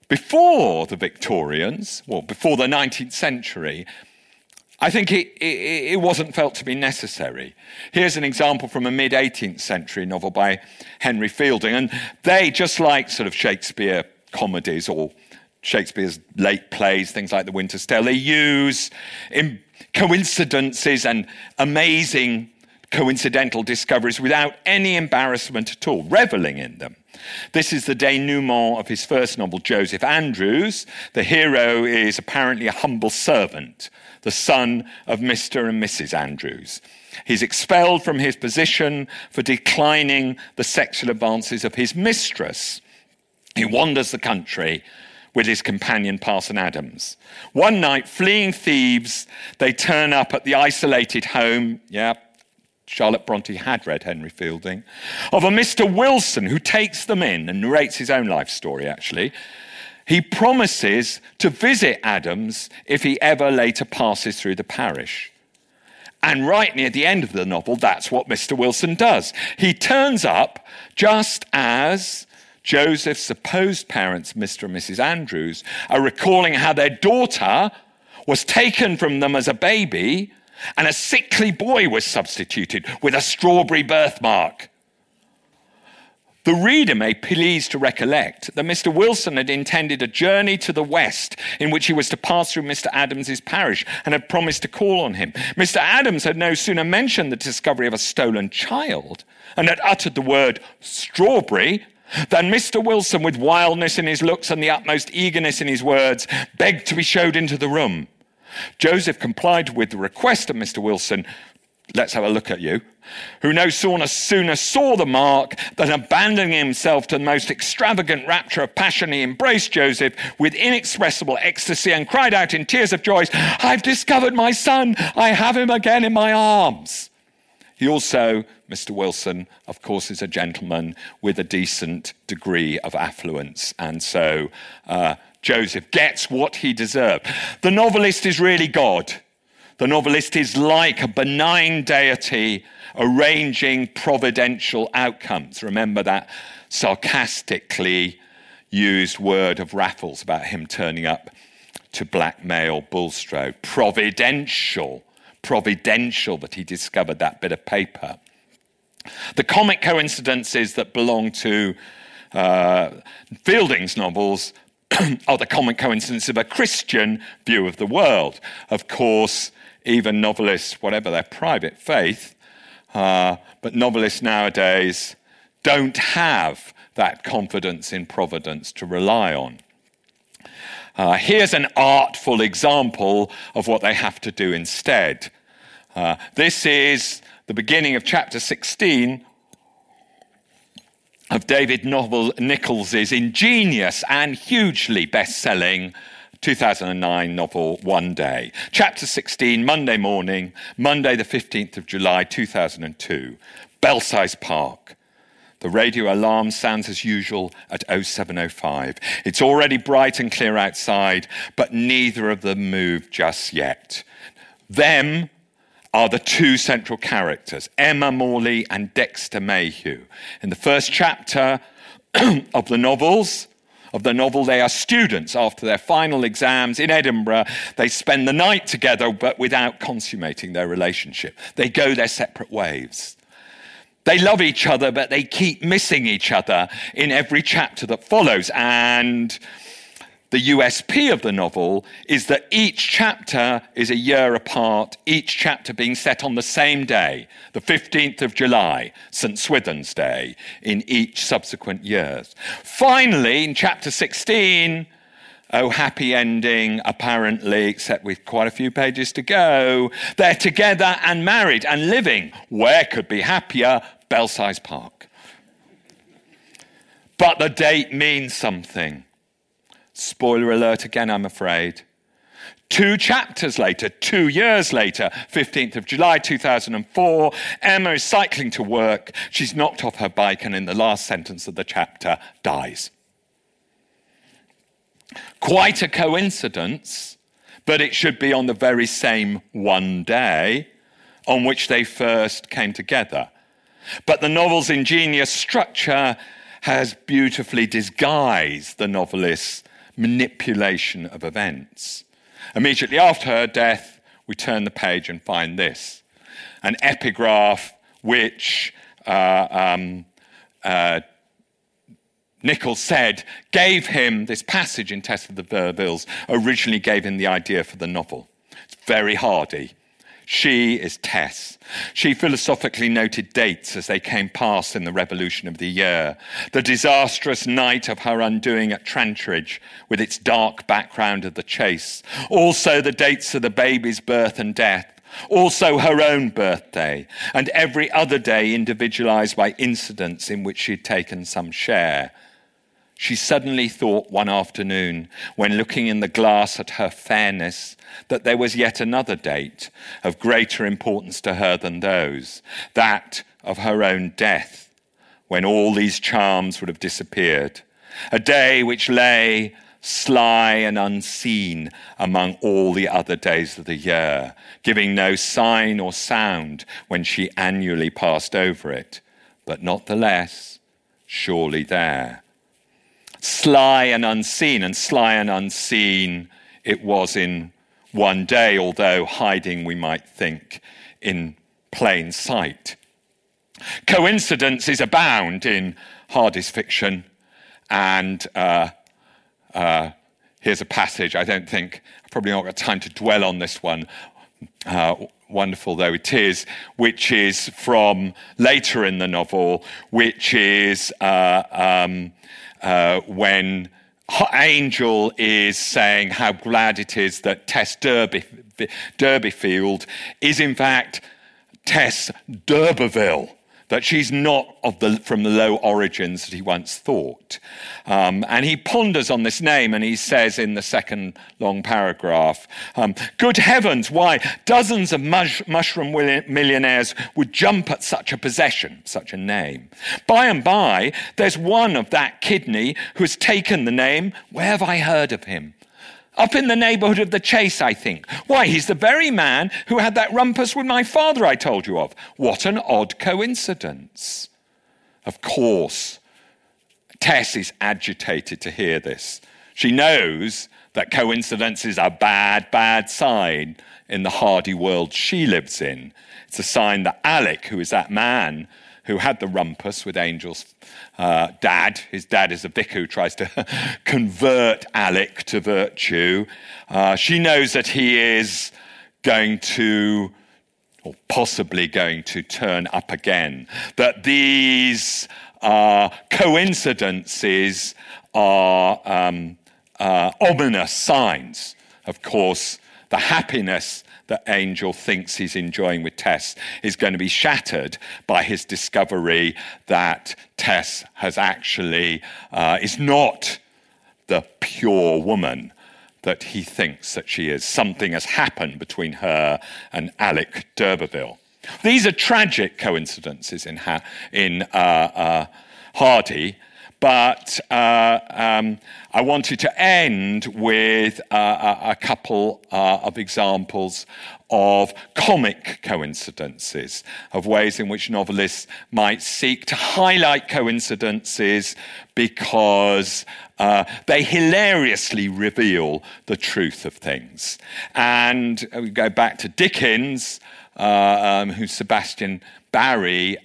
Before the Victorians, well, before the 19th century, I think it wasn't felt to be necessary. Here's an example from a mid-18th century novel by Henry Fielding, and they, just like sort of Shakespeare comedies or Shakespeare's late plays, things like The Winter's Tale, they use coincidences and amazing coincidental discoveries without any embarrassment at all, reveling in them. This is the denouement of his first novel, Joseph Andrews. The hero is apparently a humble servant, the son of Mr. and Mrs. Andrews. He's expelled from his position for declining the sexual advances of his mistress. He wanders the country with his companion Parson Adams. One night, fleeing thieves, they turn up at the isolated home, Charlotte Bronte had read Henry Fielding, of a Mr. Wilson who takes them in and narrates his own life story, actually. He promises to visit Adams if he ever later passes through the parish. And right near the end of the novel, that's what Mr. Wilson does. He turns up just as Joseph's supposed parents, Mr. and Mrs. Andrews, are recalling how their daughter was taken from them as a baby and a sickly boy was substituted with a strawberry birthmark. The reader may please to recollect that Mr. Wilson had intended a journey to the west in which he was to pass through Mr. Adams's parish and had promised to call on him. Mr. Adams had no sooner mentioned the discovery of a stolen child and had uttered the word strawberry than Mr. Wilson, with wildness in his looks and the utmost eagerness in his words, begged to be showed into the room. Joseph complied with the request of Mr. Wilson, let's have a look at you, who no sooner saw the mark than, abandoning himself to the most extravagant rapture of passion, he embraced Joseph with inexpressible ecstasy and cried out in tears of joy, I've discovered my son, I have him again in my arms. He also, Mr. Wilson, of course, is a gentleman with a decent degree of affluence. And so Joseph gets what he deserved. The novelist is really God. The novelist is like a benign deity arranging providential outcomes. Remember that sarcastically used word of Raffles about him turning up to blackmail Bulstrode. Providential that he discovered that bit of paper. The comic coincidences that belong to Fielding's novels are the comic coincidences of a Christian view of the world. Of course, even novelists, whatever their private faith, but novelists nowadays don't have that confidence in providence to rely on. Here's an artful example of what they have to do instead. This is the beginning of chapter 16 of David Nichols's ingenious and hugely best-selling 2009 novel, One Day. Chapter 16, Monday morning, Monday the 15th of July, 2002. Belsize Park. The radio alarm sounds as usual at 07:05. It's already bright and clear outside, but neither of them move just yet. Them are the two central characters, Emma Morley and Dexter Mayhew. In the first chapter of the novel, they are students after their final exams in Edinburgh. They spend the night together, but without consummating their relationship. They go their separate ways. They love each other, but they keep missing each other in every chapter that follows. And the USP of the novel is that each chapter is a year apart, each chapter being set on the same day, the 15th of July, St. Swithin's Day, in each subsequent year. Finally, in chapter 16, oh, happy ending, apparently, except with quite a few pages to go, they're together and married and living. Where could be happier? Belsize Park. But the date means something. Spoiler alert again, I'm afraid. 2 years later, 15th of July 2004, Emma is cycling to work. She's knocked off her bike and in the last sentence of the chapter, dies. Quite a coincidence, but it should be on the very same one day on which they first came together. But the novel's ingenious structure has beautifully disguised the novelist's manipulation of events. Immediately after her death, we turn the page and find this, an epigraph which Nichols said gave him, this passage in Tess of the Vervilles, originally gave him the idea for the novel. It's very hardy. She is Tess. She philosophically noted dates as they came past in the revolution of the year. The disastrous night of her undoing at Trantridge with its dark background of the chase. Also the dates of the baby's birth and death. Also her own birthday. And every other day individualised by incidents in which she'd taken some share. She suddenly thought one afternoon, when looking in the glass at her fairness, that there was yet another date of greater importance to her than those, that of her own death, when all these charms would have disappeared, a day which lay sly and unseen among all the other days of the year, giving no sign or sound when she annually passed over it, but not the less, surely there. Sly and unseen it was in one day, although hiding, we might think, in plain sight. Coincidences abound in Hardy's fiction, and here's a passage. I've probably not got time to dwell on this one, wonderful though it is, which is from later in the novel, which is when Angel is saying how glad it is that Tess Durbeyfield is in fact Tess d'Urberville, that she's not from the low origins that he once thought. And he ponders on this name and he says in the second long paragraph, good heavens, why dozens of mushroom millionaires would jump at such a possession, such a name. By and by, there's one of that kidney who has taken the name. Where have I heard of him? Up in the neighbourhood of the Chase, I think. Why, he's the very man who had that rumpus with my father I told you of. What an odd coincidence. Of course, Tess is agitated to hear this. She knows that coincidence is a bad, bad sign in the hardy world she lives in. It's a sign that Alec, who is that man who had the rumpus with Angel's dad. His dad is a vic who tries to convert Alec to virtue. She knows that he is going to, or possibly going to, turn up again. That these coincidences are ominous signs. Of course, the happiness that Angel thinks he's enjoying with Tess is going to be shattered by his discovery that Tess has actually is not the pure woman that he thinks that she is. Something has happened between her and Alec d'Urberville. These are tragic coincidences in Hardy, but I wanted to end with a couple of examples of comic coincidences, of ways in which novelists might seek to highlight coincidences because they hilariously reveal the truth of things. And we go back to Dickens, who Sebastian Barry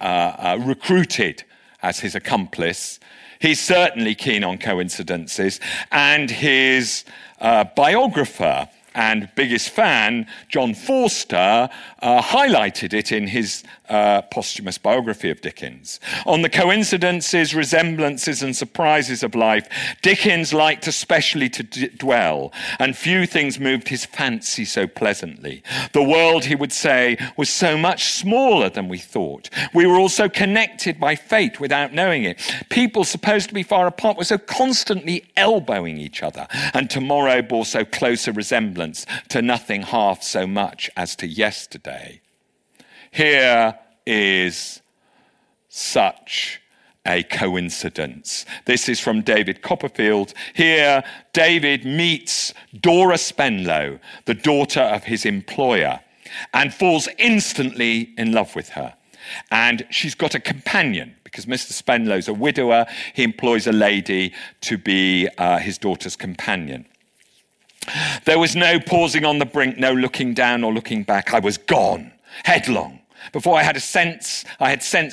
recruited as his accomplice. He's certainly keen on coincidences, and his biographer and biggest fan, John Forster, highlighted it in his posthumous biography of Dickens. On the coincidences, resemblances, and surprises of life, Dickens liked especially to dwell, and few things moved his fancy so pleasantly. The world, he would say, was so much smaller than we thought. We were all so connected by fate without knowing it. People supposed to be far apart were so constantly elbowing each other, and tomorrow bore so close a resemblance to nothing half so much as to yesterday. Here is such a coincidence. This is from David Copperfield. Here, David meets Dora Spenlow, the daughter of his employer, and falls instantly in love with her. And she's got a companion, because Mr. Spenlow's a widower. He employs a lady to be his daughter's companion. There was no pausing on the brink, no looking down or looking back. I was gone, headlong. Before I had sense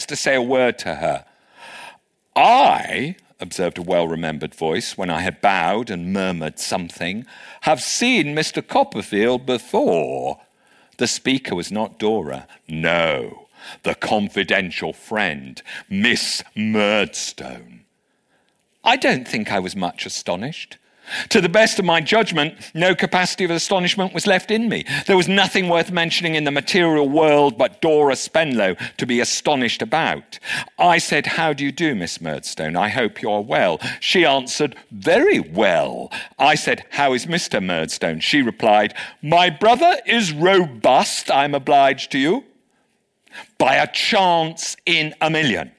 to say a word to her. I, observed a well-remembered voice, when I had bowed and murmured something, have seen Mr. Copperfield before. The speaker was not Dora. No, the confidential friend, Miss Murdstone. I don't think I was much astonished. To the best of my judgment, no capacity of astonishment was left in me. There was nothing worth mentioning in the material world but Dora Spenlow to be astonished about. I said, "How do you do, Miss Murdstone? I hope you are well." She answered, "Very well." I said, "How is Mr. Murdstone?" She replied, "My brother is robust, I'm obliged to you." By a chance in a million,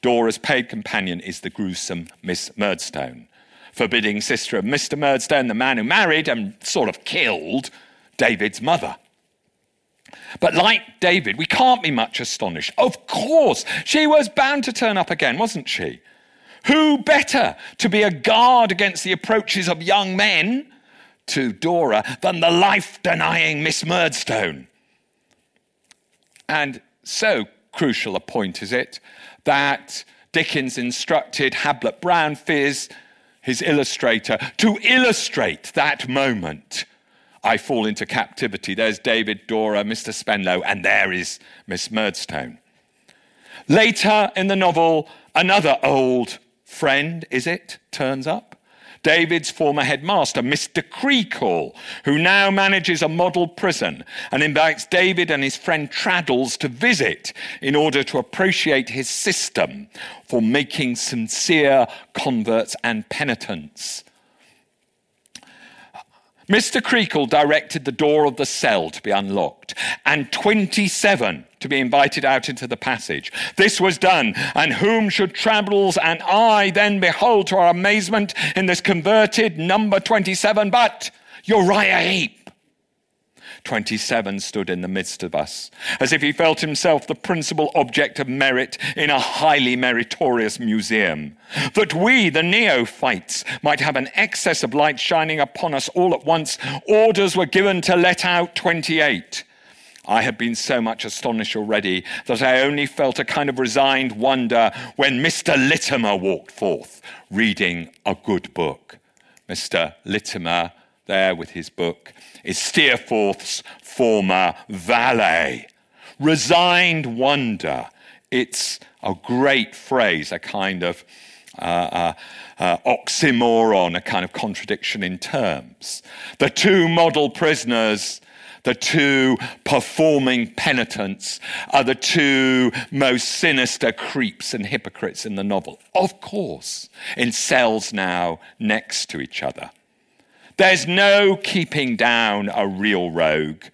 Dora's paid companion is the gruesome Miss Murdstone, forbidding sister of Mr. Murdstone, the man who married and sort of killed David's mother. But like David, we can't be much astonished. Of course, she was bound to turn up again, wasn't she? Who better to be a guard against the approaches of young men to Dora than the life-denying Miss Murdstone? And so crucial a point is it that Dickens instructed Hablot Browne, Phiz, his illustrator, to illustrate that moment. I fall into captivity. There's David, Dora, Mr. Spenlow, and there is Miss Murdstone. Later in the novel, another old friend, is it, turns up? David's former headmaster, Mr. Creakle, who now manages a model prison and invites David and his friend Traddles to visit in order to appreciate his system for making sincere converts and penitents. Mr. Creakle directed the door of the cell to be unlocked and 27 to be invited out into the passage. This was done, and whom should Traddles and I then behold to our amazement in this converted number 27 but Uriah Heep? 27 stood in the midst of us, as if he felt himself the principal object of merit in a highly meritorious museum. That we, the neophytes, might have an excess of light shining upon us all at once, orders were given to let out 28. I had been so much astonished already that I only felt a kind of resigned wonder when Mr. Littimer walked forth, reading a good book. Mr. Littimer, there with his book, is Steerforth's former valet. Resigned wonder. It's a great phrase, a kind of oxymoron, a kind of contradiction in terms. The two model prisoners, the two performing penitents, are the two most sinister creeps and hypocrites in the novel. Of course, in cells now next to each other. There's no keeping down a real rogue.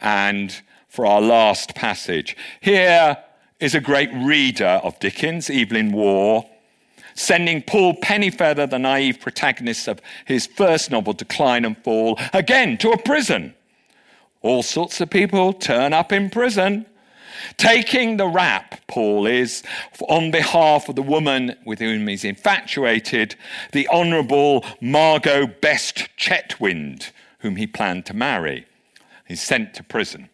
And for our last passage, here is a great reader of Dickens, Evelyn Waugh, sending Paul Pennyfeather, the naive protagonist of his first novel, Decline and Fall, again to a prison. All sorts of people turn up in prison. Taking the rap, Paul is, on behalf of the woman with whom he's infatuated, the Honourable Margot Best Chetwynd, whom he planned to marry. He's sent to prison.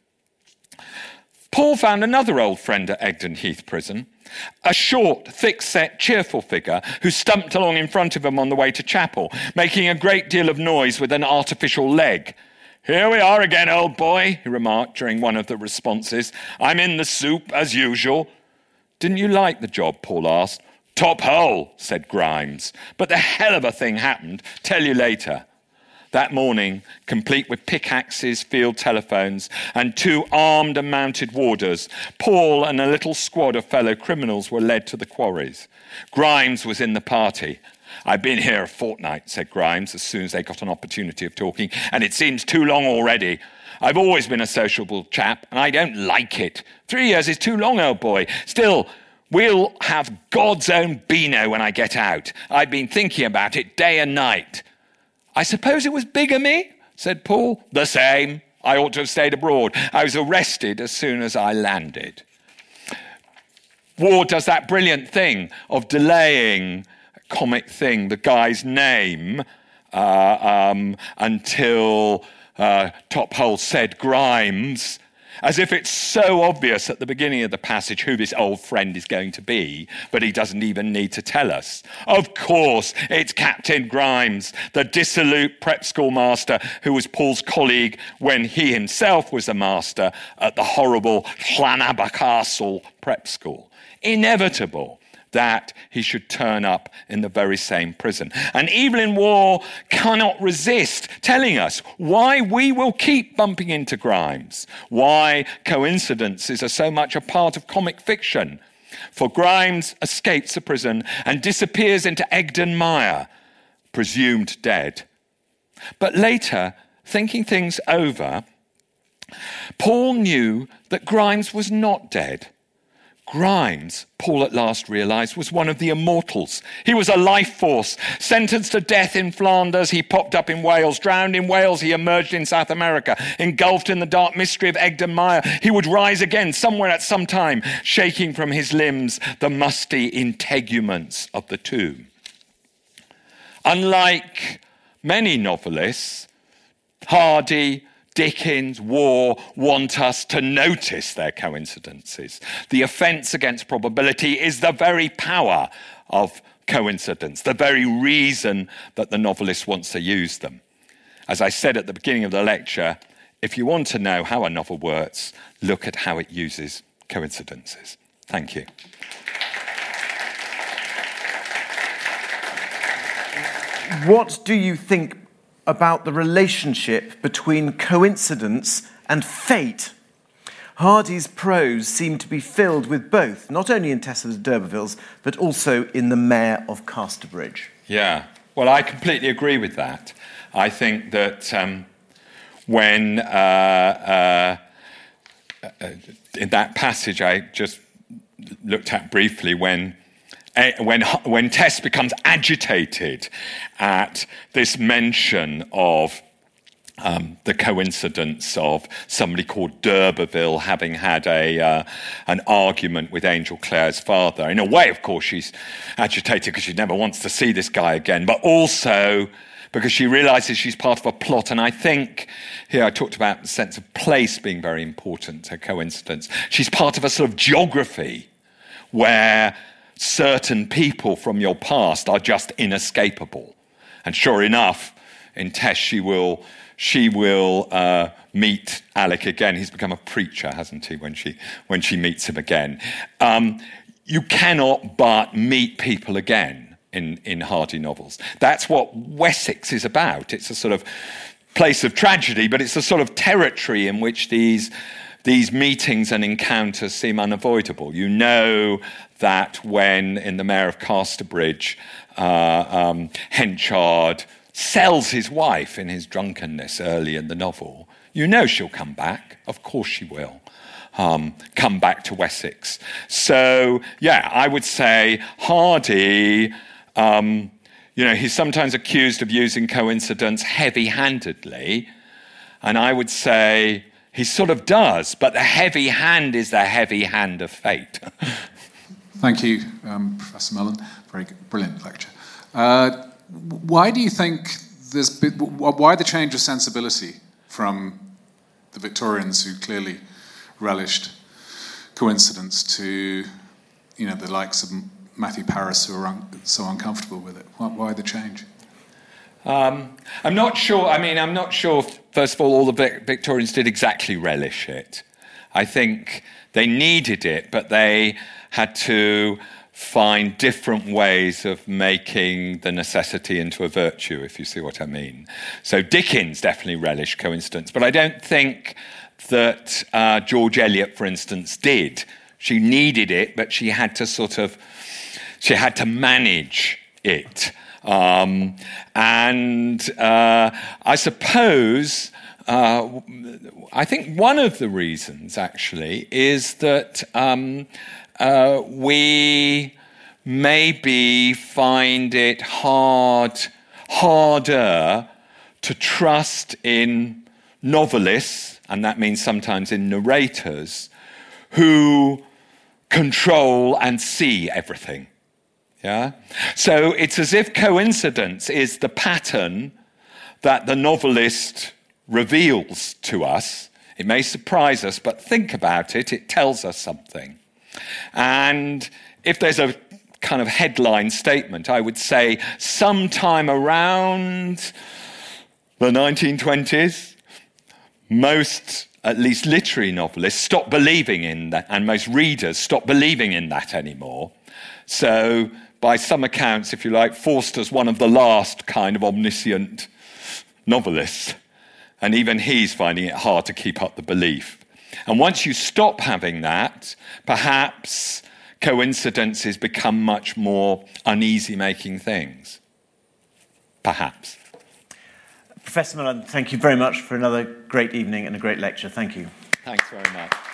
Paul found another old friend at Egdon Heath Prison, a short, thick-set, cheerful figure who stumped along in front of him on the way to chapel, making a great deal of noise with an artificial leg. "Here we are again, old boy," he remarked during one of the responses. "I'm in the soup, as usual." "Didn't you like the job?" Paul asked. "Top hole," said Grimes. "But the hell of a thing happened. Tell you later." That morning, complete with pickaxes, field telephones, and two armed and mounted warders, Paul and a little squad of fellow criminals were led to the quarries. Grimes was in the party. "I've been here a fortnight," said Grimes, as soon as they got an opportunity of talking, "and it seems too long already. I've always been a sociable chap, and I don't like it. 3 years is too long, old boy. Still, we'll have God's own Beano when I get out. I've been thinking about it day and night." "I suppose it was bigamy," said Paul. "The same. I ought to have stayed abroad. I was arrested as soon as I landed." Ward does that brilliant thing of delaying, comic thing, the guy's name until Tophole said Grimes, as if it's so obvious at the beginning of the passage who this old friend is going to be, but he doesn't even need to tell us. Of course, it's Captain Grimes, the dissolute prep school master who was Paul's colleague when he himself was a master at the horrible Llanaba Castle prep school. Inevitable that he should turn up in the very same prison. And Evelyn Waugh cannot resist telling us why we will keep bumping into Grimes, why coincidences are so much a part of comic fiction. For Grimes escapes the prison and disappears into Egdon Mire, presumed dead. But later, thinking things over, Paul knew that Grimes was not dead. Grimes, Paul at last realised, was one of the immortals. He was a life force. Sentenced to death in Flanders, he popped up in Wales. Drowned in Wales, he emerged in South America. Engulfed in the dark mystery of Egdon Mire, he would rise again somewhere at some time, shaking from his limbs the musty integuments of the tomb. Unlike many novelists, Hardy, Dickens, Waugh want us to notice their coincidences. The offence against probability is the very power of coincidence, the very reason that the novelist wants to use them. As I said at the beginning of the lecture, if you want to know how a novel works, look at how it uses coincidences. Thank you. What do you think about the relationship between coincidence and fate? Hardy's prose seemed to be filled with both, not only in Tessa's D'Urbervilles, but also in The Mayor of Casterbridge. Yeah, well, I completely agree with that. I think that when in that passage I just looked at briefly, when Tess becomes agitated at this mention of the coincidence of somebody called d'Urberville having had an argument with Angel Clare's father. In a way, of course, she's agitated because she never wants to see this guy again, but also because she realises she's part of a plot. And I think, here I talked about the sense of place being very important, her coincidence. She's part of a sort of geography where certain people from your past are just inescapable. And sure enough, in Tess, she will meet Alec again. He's become a preacher, hasn't he, when she meets him again. You cannot but meet people again. in Hardy novels. That's what Wessex is about. It's a sort of place of tragedy, but it's a sort of territory in which these meetings and encounters seem unavoidable. You know that when, in The Mayor of Casterbridge, Henchard sells his wife in his drunkenness early in the novel, you know she'll come back. Of course she will. Come back to Wessex. So, yeah, I would say Hardy, he's sometimes accused of using coincidence heavy-handedly, and I would say he sort of does, but the heavy hand is the heavy hand of fate. Thank you, Professor Mellon. Very good, brilliant lecture. Why do you think why the change of sensibility from the Victorians, who clearly relished coincidence, to the likes of Matthew Parris, who are so uncomfortable with it? Why the change? I'm not sure. I'm not sure. First of all the Victorians did exactly relish it. I think they needed it, but they had to find different ways of making the necessity into a virtue, if you see what I mean. So Dickens definitely relished coincidence, but I don't think that George Eliot, for instance, did. She needed it, but she had to manage it. I suppose, I think one of the reasons, actually, is that we maybe find it harder to trust in novelists, and that means sometimes in narrators, who control and see everything. Yeah? So it's as if coincidence is the pattern that the novelist reveals to us. It may surprise us, but think about it, it tells us something. And if there's a kind of headline statement, I would say sometime around the 1920s, most, at least literary novelists, stopped believing in that, and most readers stopped believing in that anymore. So, by some accounts, if you like, Forster's one of the last kind of omniscient novelists, and even he's finding it hard to keep up the belief. And once you stop having that, perhaps coincidences become much more uneasy-making things. Perhaps. Professor Mellon, thank you very much for another great evening and a great lecture. Thank you. Thanks very much.